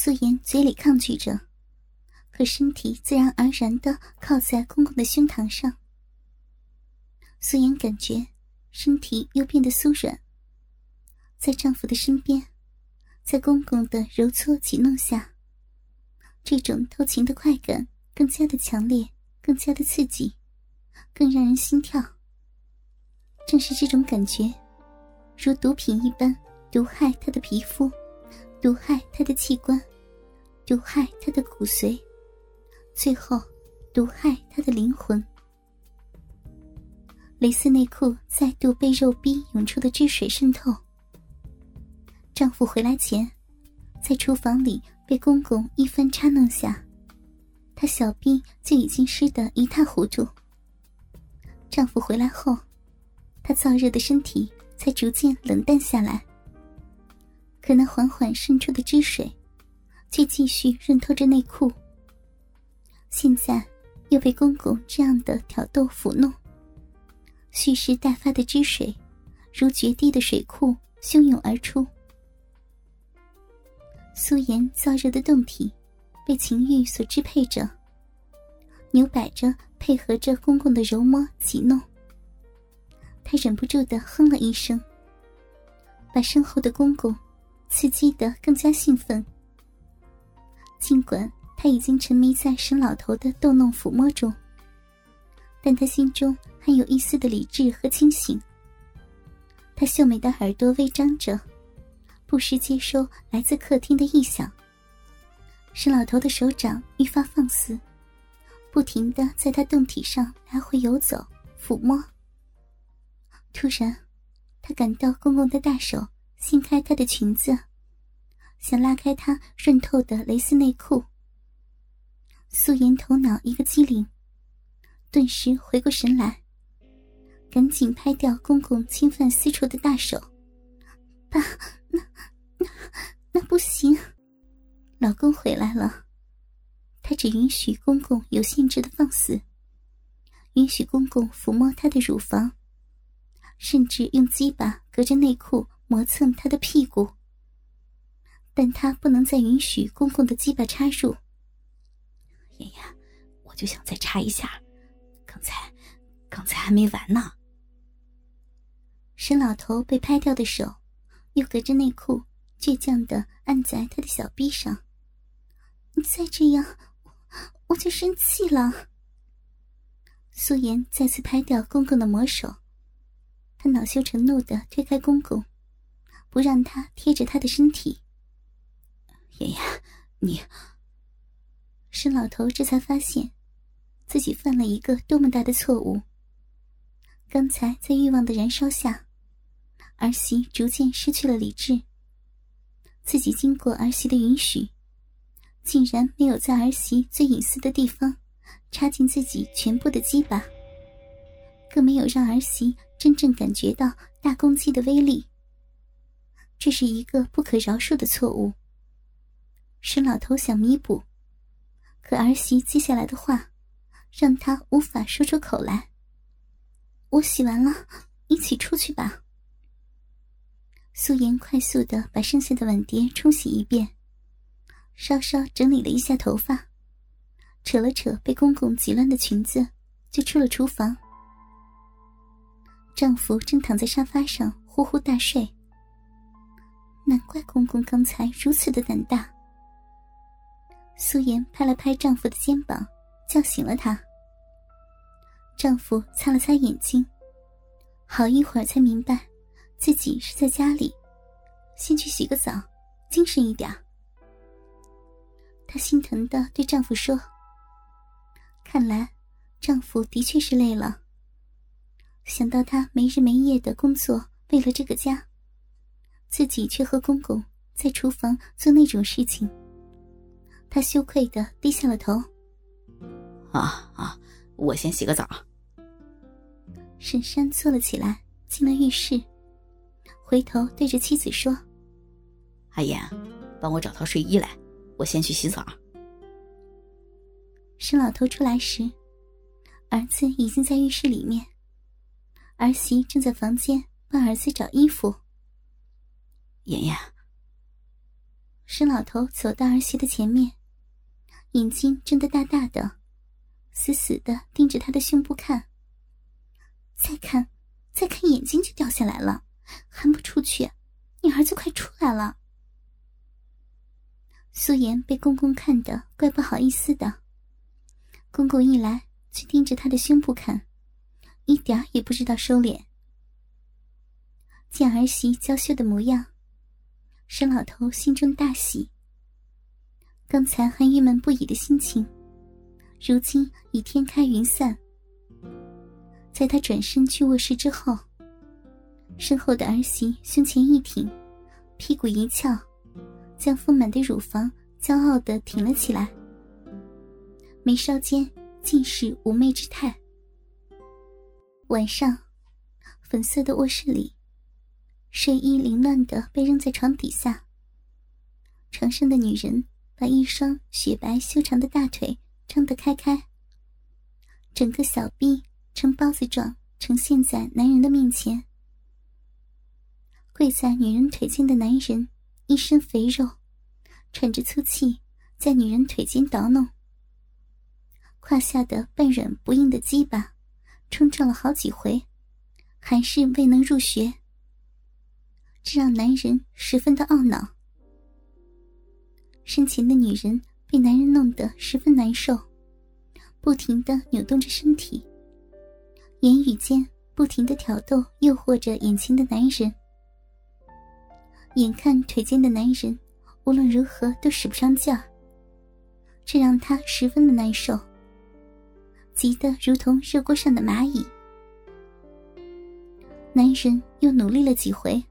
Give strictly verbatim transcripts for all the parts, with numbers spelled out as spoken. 素颜嘴里抗拒着，可身体自然而然地靠在公公的胸膛上。素颜感觉身体又变得酥软，在丈夫的身边，在公公的揉搓挤弄下，这种偷情的快感更加的强烈，更加的刺激，更让人心跳。正是这种感觉如毒品一般毒害他的皮肤，毒害他的器官，毒害他的骨髓，最后毒害他的灵魂。蕾丝内裤再度被肉逼涌出的汁水渗透。丈夫回来前，在厨房里被公公一番插弄下，他小臂就已经湿得一塌糊涂。丈夫回来后，他燥热的身体才逐渐冷淡下来，可那缓缓渗出的汁水却继续润透着内裤，现在又被公公这样的挑逗抚弄，蓄势待发的汁水如决堤的水库汹涌而出。素颜燥热的胴体被情欲所支配着，扭摆着配合着公公的揉摸挤弄，她忍不住地哼了一声，把身后的公公刺激得更加兴奋。尽管她已经沉迷在沈老头的逗弄抚摸中，但她心中还有一丝的理智和清醒。她秀美的耳朵微张着，不时接收来自客厅的异响。沈老头的手掌愈发放肆，不停地在她胴体上来回游走抚摸。突然，她感到公公的大手掀开她的裙子，想拉开她润透的蕾丝内裤。素颜头脑一个机灵，顿时回过神来，赶紧拍掉公公侵犯私处的大手。爸，那那那不行！老公回来了，她只允许公公有限制的放肆，允许公公抚摸她的乳房，甚至用鸡巴隔着内裤磨蹭她的屁股，但她不能再允许公公的鸡巴插入。爷爷，我就想再插一下，刚才，刚才还没完呢。沈老头被拍掉的手，又隔着内裤倔强地按在他的小臂上。你再这样，我，我就生气了。素颜再次拍掉公公的魔手。她恼羞成怒地推开公公，不让他贴着她的身体。爷爷，你……沈老头这才发现自己犯了一个多么大的错误。刚才在欲望的燃烧下，儿媳逐渐失去了理智，自己经过儿媳的允许，竟然没有在儿媳最隐私的地方插进自己全部的鸡巴，更没有让儿媳真正感觉到大公鸡的威力。这是一个不可饶恕的错误。沈老头想弥补，可儿媳接下来的话让他无法说出口来。我洗完了，一起出去吧。素颜快速地把剩下的碗碟冲洗一遍，稍稍整理了一下头发，扯了扯被公公挤乱的裙子，就出了厨房。丈夫正躺在沙发上呼呼大睡，难怪公公刚才如此的胆大。素颜拍了拍丈夫的肩膀，叫醒了他。丈夫擦了擦眼睛，好一会儿才明白自己是在家里，先去洗个澡，精神一点。她心疼地对丈夫说，看来丈夫的确是累了，想到她没日没夜的工作，为了这个家，自己却和公公在厨房做那种事情，她羞愧地低下了头。啊啊，我先洗个澡。沈山坐了起来，进了浴室，回头对着妻子说，阿燕，帮我找套睡衣来，我先去洗澡。沈老头出来时，儿子已经在浴室里面，儿媳正在房间帮儿子找衣服。妍妍，沈老头走到儿媳的前面，眼睛睁得大大的，死死的盯着她的胸部看。再看再看眼睛就掉下来了，还不出去，你儿子快出来了。素颜被公公看得怪不好意思的，公公一来却盯着她的胸部看，一点也不知道收敛。见儿媳娇羞的模样，沈老头心中大喜，刚才还郁闷不已的心情如今已天开云散。在他转身去卧室之后，身后的儿媳胸前一挺，屁股一翘，将丰满的乳房骄傲地挺了起来，眉梢间尽是妩媚之态。晚上粉色的卧室里，睡衣凌乱地被扔在床底下，床上的女人把一双雪白修长的大腿张得开开，整个小臂呈包子状呈现在男人的面前。跪在女人腿间的男人一身肥肉，喘着粗气在女人腿间捣弄，胯下的半软不硬的鸡巴冲撞了好几回，还是未能入穴，这让男人十分的懊恼。身前的女人被男人弄得十分难受，不停地扭动着身体，言语间不停地挑逗诱惑着眼前的男人。眼看腿间的男人无论如何都使不上劲儿，这让他十分的难受，急得如同热锅上的蚂蚁。男人又努力了几回，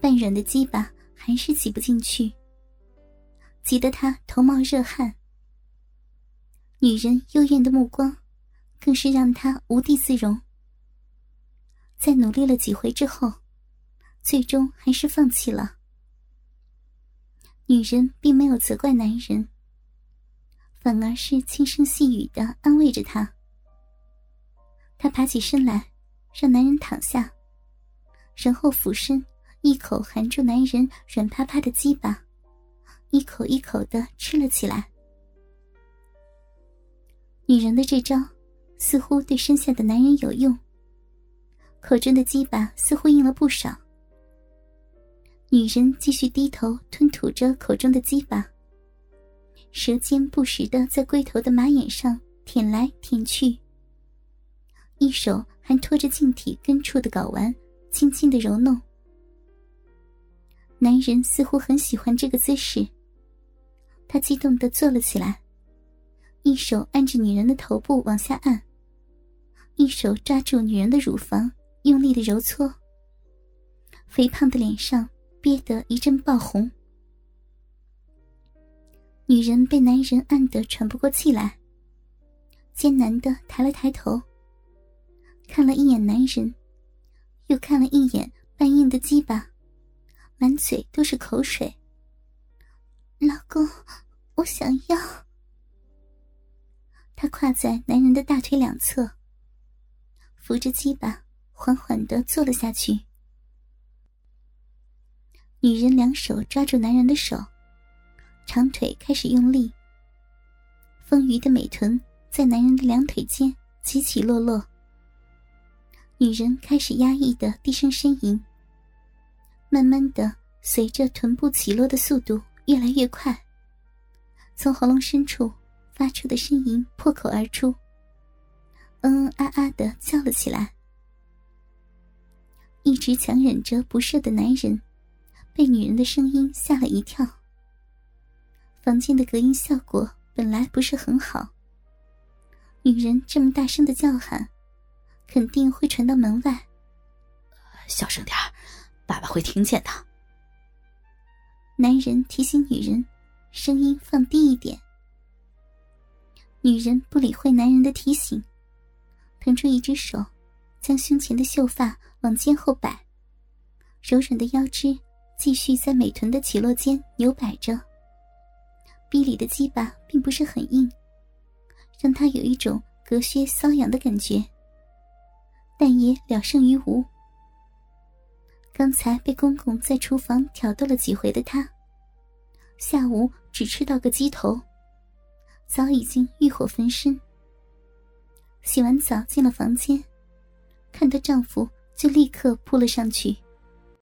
半软的鸡巴还是挤不进去，急得他头冒热汗。女人幽怨的目光更是让他无地自容，在努力了几回之后，最终还是放弃了。女人并没有责怪男人，反而是轻声细语地安慰着他。他爬起身来让男人躺下，然后俯身一口含住男人软趴趴的鸡巴，一口一口地吃了起来。女人的这招似乎对身下的男人有用，口中的鸡巴似乎硬了不少。女人继续低头吞吐着口中的鸡巴，舌尖不时地在龟头的马眼上舔来舔去，一手还拖着茎体根处的睾丸轻轻地揉弄。男人似乎很喜欢这个姿势，他激动地坐了起来，一手按着女人的头部往下按，一手抓住女人的乳房用力地揉搓，肥胖的脸上憋得一阵爆红。女人被男人按得喘不过气来，艰难地抬了抬头，看了一眼男人，又看了一眼半硬的鸡巴，满嘴都是口水。老公，我想要。她跨在男人的大腿两侧，扶着鸡巴缓缓地坐了下去。女人两手抓住男人的手，长腿开始用力，丰腴的美臀在男人的两腿间起起落落。女人开始压抑地低声呻吟，慢慢的，随着臀部起落的速度越来越快，从喉咙深处发出的呻吟破口而出，嗯嗯啊啊的叫了起来。一直强忍着不射的男人，被女人的声音吓了一跳。房间的隔音效果本来不是很好，女人这么大声的叫喊，肯定会传到门外。小声点儿。爸爸会听见的。男人提醒女人，声音放低一点。女人不理会男人的提醒，腾出一只手，将胸前的秀发往肩后摆，柔软的腰肢继续在美臀的起落间扭摆着。逼里的鸡巴并不是很硬，让她有一种隔靴搔痒的感觉，但也了胜于无。刚才被公公在厨房挑逗了几回的他，下午只吃到个鸡头，早已经欲火焚身。洗完澡进了房间，看到丈夫就立刻扑了上去，